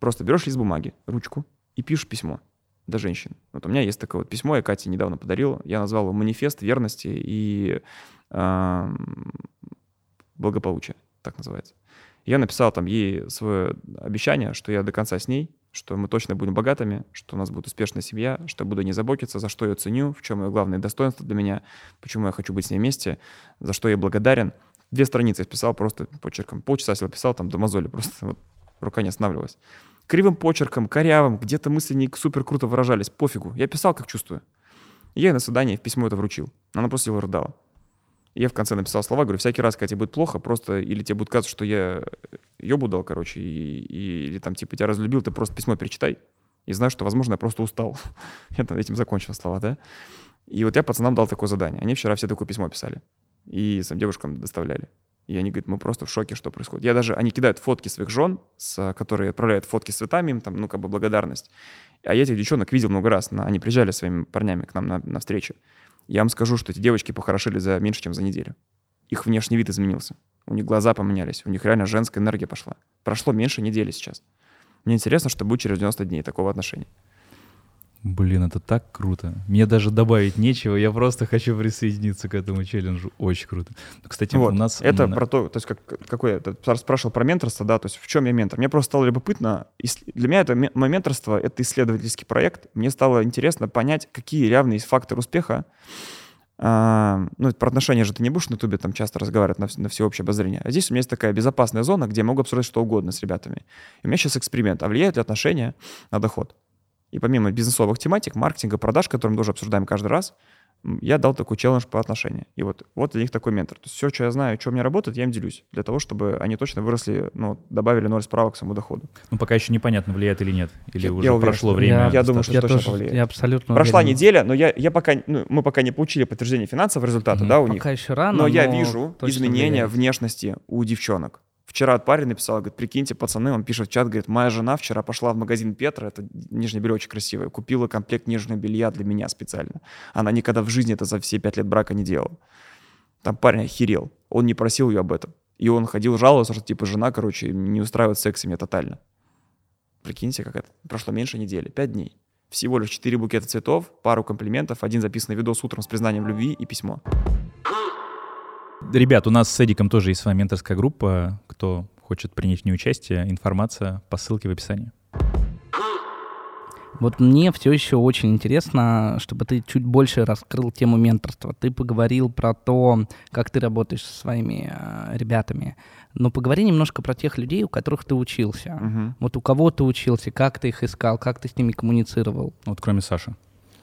Просто берешь лист бумаги, ручку и пишешь письмо до женщин. Вот у меня есть такое вот письмо, я Кате недавно подарил. Я назвал его «Манифест верности и... А, благополучие», так называется. Я написал там ей свое обещание, что я до конца с ней, что мы точно будем богатыми, что у нас будет успешная семья, что я буду не заботиться, за что ее ценю, в чем ее главное достоинство для меня, почему я хочу быть с ней вместе, за что я благодарен. Две страницы я писал просто почерком. Полчаса я писал, там до мозоли просто, вот, рука не останавливалась. Кривым почерком, корявым, где-то мысли не супер круто выражались, пофигу. Я писал, как чувствую. Я ей на свидание письмо это вручил. Она просто его рыдала. Я в конце написал слова, говорю, всякий раз, когда тебе будет плохо, просто или тебе будет казаться, что я ёбу дал, короче, и, и, или там типа тебя разлюбил, ты просто письмо перечитай и знай, что, возможно, я просто устал. Я там этим закончил слова, да? И вот я пацанам дал такое задание. Они вчера все такое письмо писали и сам девушкам доставляли. И они говорят, мы просто в шоке, что происходит. Я даже, они кидают фотки своих жен, с, которые отправляют фотки с цветами, им там, ну, как бы благодарность. А я этих девчонок видел много раз, на, они приезжали своими парнями к нам на, на встречу. Я вам скажу, что эти девочки похорошели за меньше, чем за неделю. Их внешний вид изменился. У них глаза поменялись. У них реально женская энергия пошла. Прошло меньше недели сейчас. Мне интересно, что будет через девяносто дней такого отношения. Блин, это так круто. Мне даже добавить нечего. Я просто хочу присоединиться к этому челленджу. Очень круто. Кстати, вот, у нас... Это на... про то, то есть как, какой я спрашивал про менторство, да, то есть в чем я ментор. Мне просто стало любопытно. Для меня это мое менторство, это исследовательский проект. Мне стало интересно понять, какие реально есть факторы успеха. А, ну, про отношения же ты не будешь на ютубе там часто разговаривать на, на всеобщее обозрение. А здесь у меня есть такая безопасная зона, где я могу обсуждать что угодно с ребятами. И у меня сейчас эксперимент. А влияют ли отношения на доход? И помимо бизнесовых тематик, маркетинга, продаж, которые мы тоже обсуждаем каждый раз, я дал такой челлендж по отношениям. И вот, вот для них такой ментор. То есть все, что я знаю, что у меня работает, я им делюсь. Для того, чтобы они точно выросли, ну, добавили ноль справок к своему доходу. Ну, пока еще непонятно, влияет или нет. Или я, уже я уверен, прошло время. Я, я думаю, что я точно тоже, повлияет. Я абсолютно Прошла уверен. неделя, но я, я пока, ну, мы пока не получили подтверждение финансовых результатов, угу. да, у пока них. Пока еще рано, но, но я вижу изменения влияет. внешности у девчонок. Вчера парень написал, говорит, прикиньте, пацаны, он пишет в чат, говорит, моя жена вчера пошла в магазин Петр, это нижнее белье очень красивое, купила комплект нижнего белья для меня специально. Она никогда в жизни это за все пять лет брака не делала. Там парень охерел, он не просил ее об этом. И он ходил, жаловался, что типа жена, короче, не устраивает секс меня тотально. Прикиньте, как это. Прошло меньше недели, пять дней. Всего лишь четыре букета цветов, пару комплиментов, один записанный видос утром с признанием любви и письмо. Ребят, у нас с Эдиком тоже есть с вами менторская группа. Кто хочет принять в ней участие, информация по ссылке в описании. Вот мне все еще очень интересно, чтобы ты чуть больше раскрыл тему менторства. Ты поговорил про то, как ты работаешь со своими э, ребятами. Но поговори немножко про тех людей, у которых ты учился. Угу. Вот у кого ты учился, как ты их искал, как ты с ними коммуницировал. Вот кроме Саши.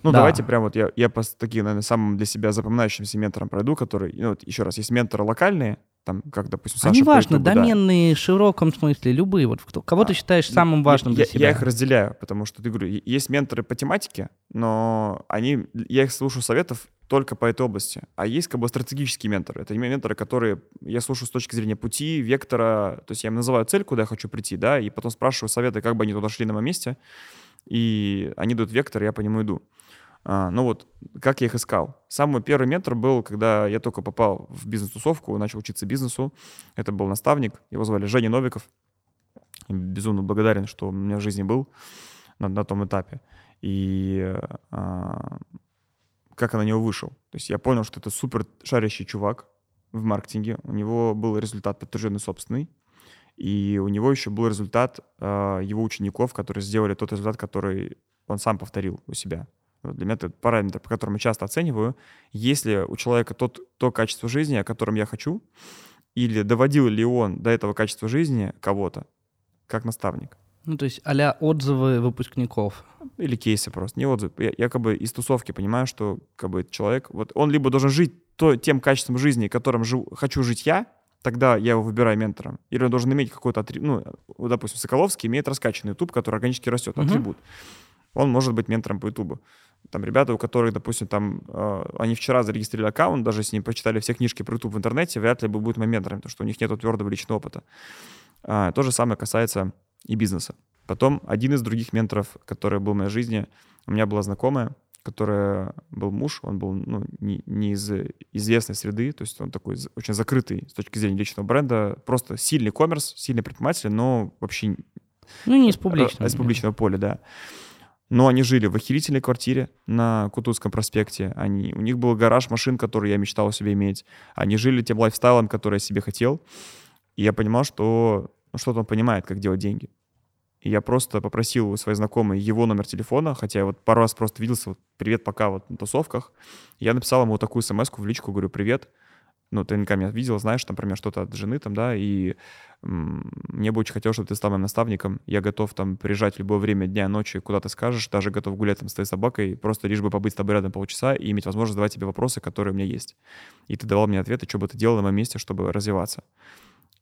Ну, да. давайте прям вот я, я по таким, наверное, самым для себя запоминающимся ментором пройду, который, ну, вот еще раз, есть менторы локальные, там, как, допустим, Саша. А неважно, доменные, да. в широком смысле, любые, вот кого а, ты считаешь самым важным я, для себя? Я их разделяю, потому что, ты говорю, есть менторы по тематике, но они, я их слушаю советов только по этой области. А есть как бы стратегические менторы. Это менторы, которые я слушаю с точки зрения пути, вектора, то есть я им называю цель, куда я хочу прийти, да, и потом спрашиваю советы, как бы они туда шли на моем месте, и они дают вектор, я по нему иду. А, ну вот, как я их искал. Самый первый ментор был, когда я только попал в бизнес-тусовку, начал учиться бизнесу. Это был наставник, его звали Женя Новиков. Безумно благодарен, что у меня в жизни был на, на том этапе. И а, как я на него вышел. То есть я понял, что это супер шарящий чувак в маркетинге. У него был результат подтвержденный собственный. И у него еще был результат а, его учеников, которые сделали тот результат, который он сам повторил у себя. Для меня это параметр, по которому я часто оцениваю, есть ли у человека тот, то качество жизни, о котором я хочу, или доводил ли он до этого качества жизни кого-то, как наставник. Ну, то есть а-ля отзывы выпускников. Или кейсы просто, не отзывы. Я, я как бы из тусовки понимаю, что как бы, человек, вот он либо должен жить то, тем качеством жизни, которым жив, хочу жить я, тогда я его выбираю ментором. Или он должен иметь какой-то атрибут, ну, допустим, Соколовский имеет раскачанный YouTube, который органически растет, атрибут. Угу. Он может быть ментором по YouTube. Там ребята, у которых, допустим, там, э, они вчера зарегистрировали аккаунт, даже с ним почитали все книжки про YouTube в интернете, вряд ли бы будут менторами, потому что у них нет твердого личного опыта. А, то же самое касается и бизнеса. Потом один из других менторов, который был в моей жизни, у меня была знакомая, которая был муж, он был ну, не, не из известной среды, то есть он такой очень закрытый с точки зрения личного бренда, просто сильный коммерс, сильный предприниматель, но вообще... Ну, не из публичного. Из публичного поля, да. Но они жили в охерительной квартире на Кутузовском проспекте. Они, у них был гараж машин, который я мечтал себе иметь. Они жили тем лайфстайлом, который я себе хотел. И я понимал, что ну, что-то он понимает, как делать деньги. И я просто попросил у своей знакомой его номер телефона, хотя я вот пару раз просто виделся, вот, привет, пока, вот на тусовках. Я написал ему вот такую смс-ку в личку, говорю, привет. Ну, ты наверняка меня видел, знаешь, там, например, что-то от жены, там, да, и м- мне бы очень хотелось, чтобы ты стал моим наставником. Я готов там приезжать в любое время дня, ночи, куда ты скажешь, даже готов гулять там с твоей собакой, просто лишь бы побыть с тобой рядом полчаса и иметь возможность задавать тебе вопросы, которые у меня есть. И ты давал мне ответы, что бы ты делал на моем месте, чтобы развиваться.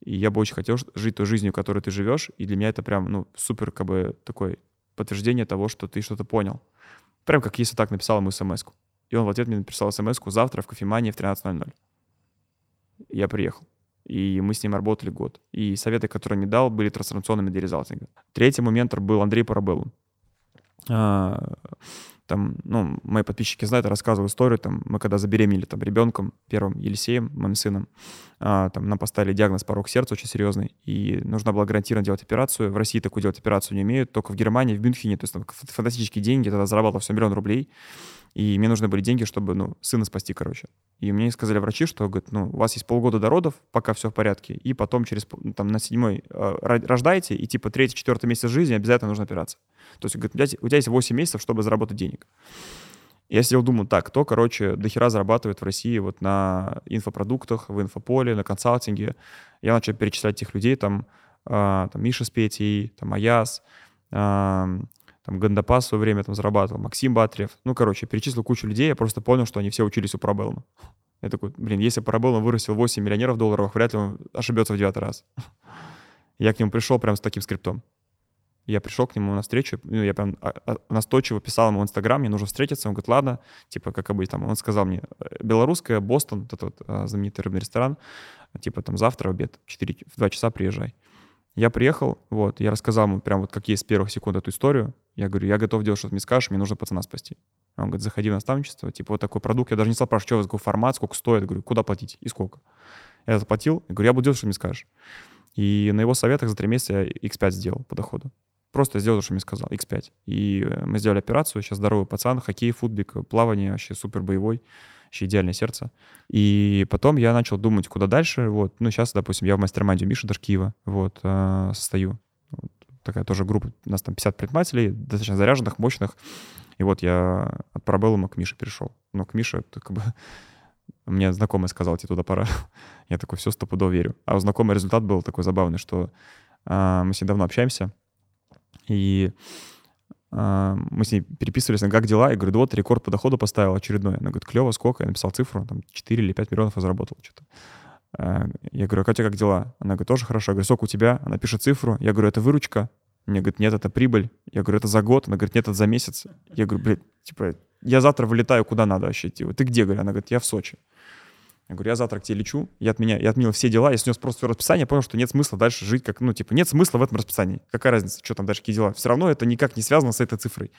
И я бы очень хотел жить той жизнью, которой ты живешь, и для меня это прям, ну, супер, как бы, такое подтверждение того, что ты что-то понял. Прям как если так написал ему смс-ку. И он в ответ мне написал смс-ку завтра в кофемании в тринадцать ноль ноль. Я приехал, и мы с ним работали год. И советы, которые он мне дал, были трансформационными для Resulting. Третий мой ментор был Андрей Парабеллум. Там, ну, мои подписчики знают, я рассказывал историю. Там, мы когда забеременели там, ребенком, первым Елисеем, моим сыном, там, нам поставили диагноз порок сердца очень серьезный, и нужно было гарантированно делать операцию. В России такую делать операцию не умеют, только в Германии, в Мюнхене. То есть там фантастические деньги, тогда зарабатывал все миллион рублей. И мне нужны были деньги, чтобы, ну, сына спасти, короче. И мне сказали врачи, что, говорит, ну, у вас есть полгода до родов, пока все в порядке, и потом через, там, на седьмой э, рождаете, и, типа, третий, четвертый месяц жизни обязательно нужно опираться. То есть, говорит, у тебя есть восемь месяцев, чтобы заработать денег. Я сидел, думаю, так, кто, короче, дохера зарабатывает в России вот на инфопродуктах, в инфополе, на консалтинге. Я начал перечислять тех людей, там, э, там Миша с Петей, там, Аяс, э, там Гандапас в свое время там зарабатывал, Максим Батриев. Ну, короче, перечислил кучу людей, я просто понял, что они все учились у Парабеллума. Я такой, блин, если Парабеллум вырастил восемь миллионеров долларов, вряд ли он ошибется в девятый раз. Я к нему пришел прям с таким скриптом. Я пришел к нему на встречу, я прям настойчиво писал ему в Инстаграм, мне нужно встретиться. Он говорит, ладно, типа, как обычно. Там, он сказал мне, белорусская, Бостон, вот этот вот знаменитый рыбный ресторан, типа, там, завтра обед, в два часа приезжай. Я приехал, вот, я рассказал ему прям вот как есть с первых секунд эту историю. Я говорю, я готов делать, что ты мне скажешь, мне нужно пацана спасти. Он говорит, заходи в наставничество, типа, вот такой продукт. Я даже не стал спрашивать, что у вас такой формат, сколько стоит. Я говорю, куда платить и сколько. Я заплатил, я говорю, я буду делать, что ты мне скажешь. И на его советах за три месяца я икс пять сделал по доходу. Просто сделал, что мне сказал, икс пять. И мы сделали операцию, сейчас здоровый пацан, хоккей, футбик, плавание, вообще супер боевой, вообще идеальное сердце. И потом я начал думать, куда дальше. Вот. Ну, сейчас, допустим, я в мастер-майнде Миши Дашкиева вот, э, состою. Вот. Такая тоже группа, у нас там пятьдесят предпринимателей, достаточно заряженных, мощных. И вот я от Парабеллума к Мише перешел. Но к Мише, как бы... Мне знакомый сказал, тебе туда пора. Я такой, все, стопудово верю. А у знакомый результат был такой забавный, что э, мы с ней давно общаемся, и э, мы с ней переписывались, на как дела, я говорю, да вот, рекорд по доходу поставил очередной. Она говорит, клево, сколько? Я написал цифру, там четыре или пять миллионов я заработал что-то. Э, я говорю, а Катя, как дела? Она говорит, тоже хорошо. Я говорю, сколько у тебя? Она пишет цифру. Я говорю, это выручка. Мне говорит, нет, это прибыль. Я говорю, это за год. Она говорит, нет, это за месяц. Я говорю, блин, типа... Я завтра вылетаю, куда надо вообще идти. Ты где? Она говорит, я в Сочи. Я говорю, я завтра к тебе лечу. Я, отменя... я отменил все дела, я снес просто все расписание, я понял, что нет смысла дальше жить как... Ну, типа, нет смысла в этом расписании. Какая разница, что там дальше, какие дела? Все равно это никак не связано с этой цифрой.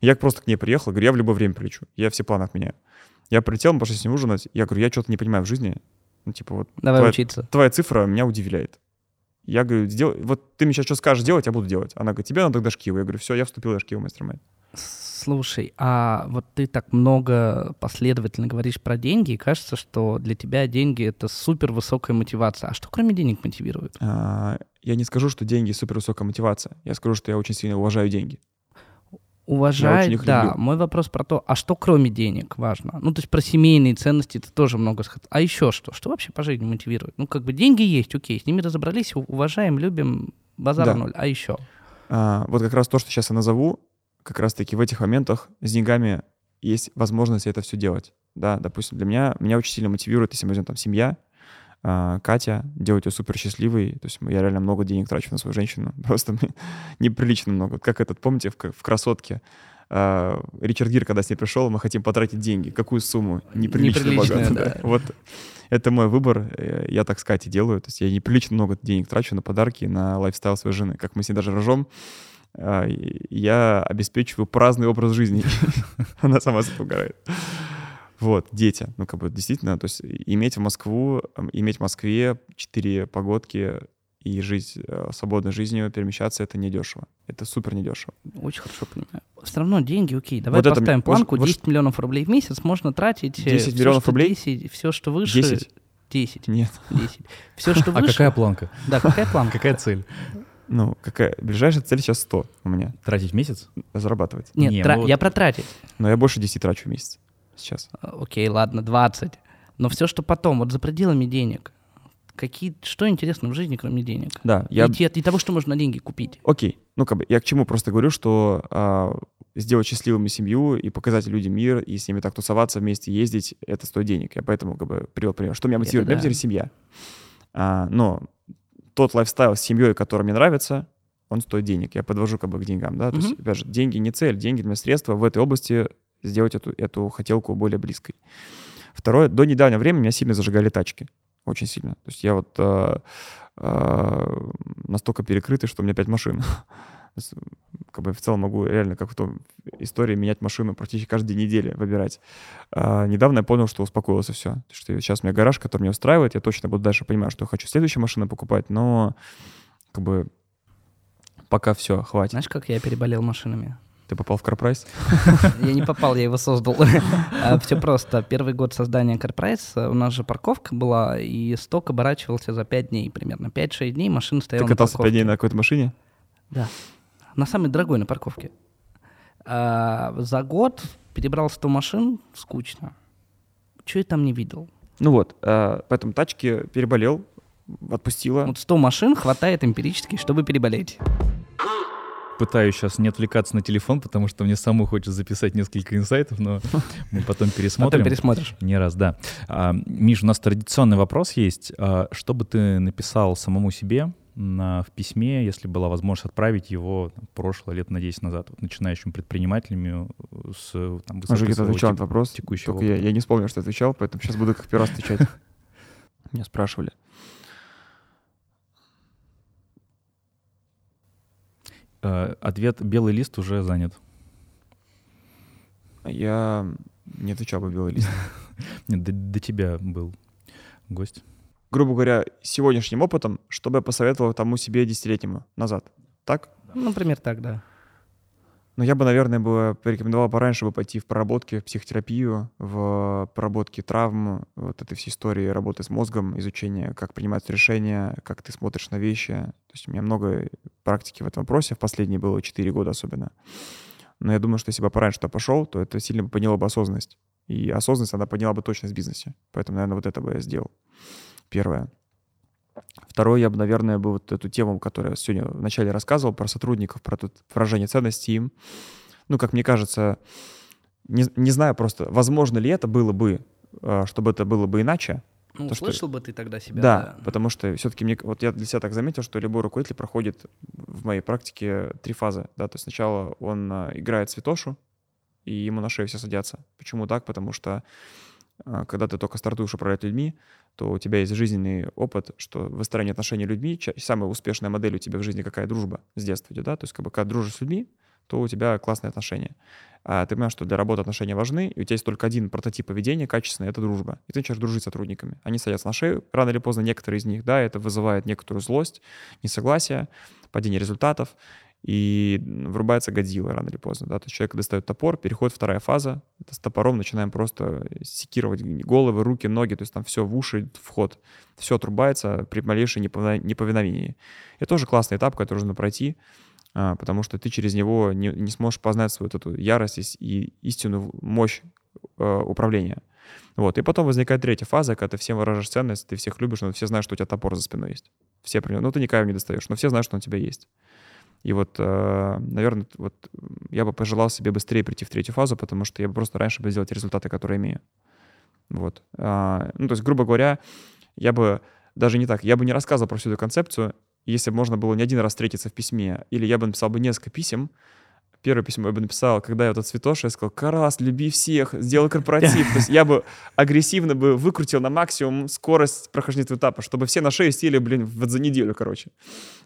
Я просто к ней приехал, говорю, я в любое время прилечу. Я все планы отменяю. Я прилетел, мы пошли с ним ужинать. Я говорю, я что-то не понимаю в жизни. Ну, типа, вот... Давай твоя... учиться. Твоя цифра меня удивляет. Я говорю, Дел... вот ты мне сейчас что скажешь делать, я буду делать. Она говорит, тебе надо к Дашкиеву. Я говорю, все, я вступил в Дашкиеву мастер-майнд. Слушай, а вот ты так много последовательно говоришь про деньги, и кажется, что для тебя деньги — это супервысокая мотивация. А что кроме денег мотивирует? А, я не скажу, что деньги — супервысокая мотивация. Я скажу, что я очень сильно уважаю деньги. Уважаю, да. Люблю. Мой вопрос про то, а что кроме денег важно? Ну, то есть про семейные ценности ты тоже много сказал. А еще что? Что вообще по жизни мотивирует? Ну, как бы деньги есть, окей, с ними разобрались, уважаем, любим, базар да. ноль. А еще? А, вот как раз то, что сейчас я назову, как раз-таки в этих моментах с деньгами есть возможность это все делать. Да, допустим, для меня, меня очень сильно мотивирует, если мы возьмем там семья, Катя, делать ее супер счастливой. То есть я реально много денег трачу на свою женщину. Просто неприлично много. Как этот, помните, в, в «Красотке» Ричард Гир, когда с ней пришел, мы хотим потратить деньги. Какую сумму? Неприлично богато. Да. Да. Вот это мой выбор. Я так с Катей делаю. То есть я неприлично много денег трачу на подарки, на лайфстайл своей жены. Как мы с ней даже ржем. Я обеспечиваю праздный образ жизни. Она сама с этого угорает. Вот, дети. Ну, как бы, действительно, то есть иметь в Москву, иметь в Москве четыре погодки и жить свободной жизнью, перемещаться — это недешево. Это супер недешево. Очень хорошо понимаю. Все равно деньги, окей. Давай вот поставим это, планку. Вот, десять вот, миллионов рублей в месяц можно тратить. десять все, миллионов что рублей? десять, все, что выше... десять? десять. Нет. десять. Все, что выше... А какая планка? Да, какая планка? Какая цель? Ну, какая ближайшая цель сейчас сто у меня. Тратить в месяц? Зарабатывать. Нет, Не, тра... вот... я про тратить. Но я больше десять трачу в месяц сейчас. Окей, ладно, двадцать. Но все, что потом, вот за пределами денег, какие... что интересно в жизни, кроме денег? Да. Я... И, те... и того, что можно на деньги купить. Окей. Ну, как бы я к чему просто говорю, что а, сделать счастливыми семью и показать людям мир, и с ними так тусоваться, вместе ездить, это стоит денег. Я поэтому как бы привел пример. Что меня мотивирует? Меня мотивирует семья. А, но... Тот лайфстайл с семьей, который мне нравится, он стоит денег. Я подвожу как бы к деньгам, да. Mm-hmm. То есть, опять же, деньги не цель, деньги для меня средства в этой области сделать эту, эту хотелку более близкой. Второе, до недавнего времени меня сильно зажигали тачки. Очень сильно. То есть я вот э, э, настолько перекрытый, что у меня пять машин. Как бы в целом могу реально, как в том истории, менять машину практически каждую неделю, выбирать. А, недавно я понял, что успокоилось все. Что сейчас у меня гараж, который меня устраивает, я точно буду дальше понимать, что я хочу следующую машину покупать, но как бы пока все, хватит. Знаешь, как я переболел машинами? Ты попал в CarPrice? Я не попал, я его создал. Все просто. Первый год создания CarPrice у нас же парковка была, и сток оборачивался за пять дней примерно. пять-шесть дней машина стояла на парковке. Ты катался пять дней на какой-то машине? Да. На самый дорогой на парковке. А, за год перебрал сто машин, скучно. Чего я там не видел? Ну вот, а, поэтому тачки переболел, отпустила. Вот сто машин хватает эмпирически, чтобы переболеть. пытаюсь сейчас не отвлекаться на телефон, потому что мне саму хочется записать несколько инсайтов, но мы потом пересмотрим. Потом пересмотришь. Не раз, да. Миш, у нас традиционный вопрос есть. Что бы ты написал самому себе в письме, если была возможность отправить его прошлое, лет на десять назад, вот, начинающим предпринимателями с там, высоты Может, своего отвечал тек- вопрос, текущего я, я не вспомнил, что отвечал, поэтому сейчас буду как первый раз отвечать. Меня спрашивали. Ответ «белый лист» уже занят. Я не отвечал бы «белый лист». До тебя был гость. Грубо говоря, сегодняшним опытом, чтобы я посоветовал тому себе десятилетнему назад. Так? Например, так, да. Но я бы, наверное, бы порекомендовал пораньше бы пойти в проработки, в психотерапию, в проработки травм, вот этой всей истории работы с мозгом, изучения, как принимаются решения, как ты смотришь на вещи. То есть у меня много практики в этом вопросе, в последние было четыре года особенно. Но я думаю, что если бы пораньше туда пошел, то это сильно бы подняло бы осознанность. И осознанность, она подняла бы точность в бизнесе. Поэтому, наверное, вот это бы я сделал. Первое. Второе, я бы, наверное, бы вот эту тему, которую я сегодня вначале рассказывал, про сотрудников, про тут выражение ценностей им. Ну, как мне кажется, не, не знаю просто, возможно ли это было бы, чтобы это было бы иначе. Ну, то, услышал что... бы ты тогда себя. Да, да, потому что все-таки мне, вот я для себя так заметил, что любой руководитель проходит в моей практике три фазы. Да? То есть сначала он играет святошу, и ему на шею все садятся. Почему так? Потому что когда ты только стартуешь управлять людьми, то у тебя есть жизненный опыт, что выстраивание отношений с людьми, самая успешная модель у тебя в жизни какая дружба с детства идет, да, то есть как бы, когда дружишь с людьми, то у тебя классные отношения. А ты понимаешь, что для работы отношения важны, и у тебя есть только один прототип поведения качественный — это дружба. И ты начинаешь дружить с сотрудниками. Они садятся на шею, рано или поздно некоторые из них, да, это вызывает некоторую злость, несогласие, падение результатов, и врубается Годзилла рано или поздно. Да? То есть человек достает топор, переходит вторая фаза. С топором начинаем просто секировать головы, руки, ноги. То есть там все в уши, вход. Все отрубается при малейшем неповиновении. Это тоже классный этап, который нужно пройти, потому что ты через него не, не сможешь познать свою вот эту ярость и истинную мощь управления. Вот. И потом возникает третья фаза, когда ты всем выражаешь ценность, ты всех любишь, но все знают, что у тебя топор за спиной есть. Все при нем. Ну, ты никогда не достаешь, но все знают, что он у тебя есть. И вот, наверное, вот я бы пожелал себе быстрее прийти в третью фазу, потому что я бы просто раньше бы сделал те результаты, которые имею. Вот. Ну, то есть, грубо говоря, я бы даже не так, я бы не рассказывал про всю эту концепцию, если бы можно было не один раз встретиться в письме, или я бы написал бы несколько писем. Первое письмо я бы написал, когда я вот этот святоша, я сказал: «Карас, люби всех, сделай корпоратив». То есть я бы агрессивно бы выкрутил на максимум скорость прохождения этапа, чтобы все на шею сели, блин, вот за неделю, короче.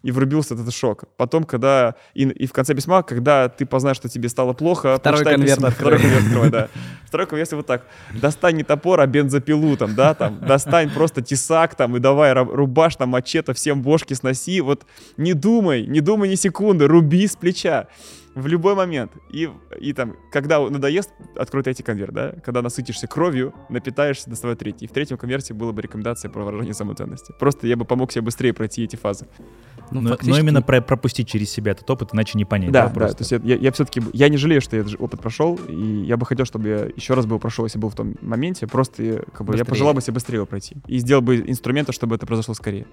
И врубился этот шок. Потом, когда... И, и в конце письма, когда ты познаешь, что тебе стало плохо... Второй конверт открой. Второй конверт открой, да. Второй конверт, если вот так. Достань не топор, а бензопилу там, да, там. Достань просто тесак там и давай рубаш там, мачете, всем бошки сноси. Вот не думай, не думай ни секунды, руби с плеча. В любой момент. И, и там, когда надоест, открой третий конверт, да? Когда насытишься кровью, напитаешься, доставай третий. И в третьем конверте была бы рекомендация про выражение самоценности. Просто я бы помог себе быстрее пройти эти фазы. Ну, но, фактически... но именно про- пропустить через себя этот опыт, иначе не понять. Да, да, просто. Да, то есть я, я, я все-таки... Я не жалею, что я этот опыт прошел, и я бы хотел, чтобы я еще раз был прошел, если был в том моменте. Просто как бы, я пожелал бы себе быстрее его пройти. И сделал бы инструменты, чтобы это произошло скорее.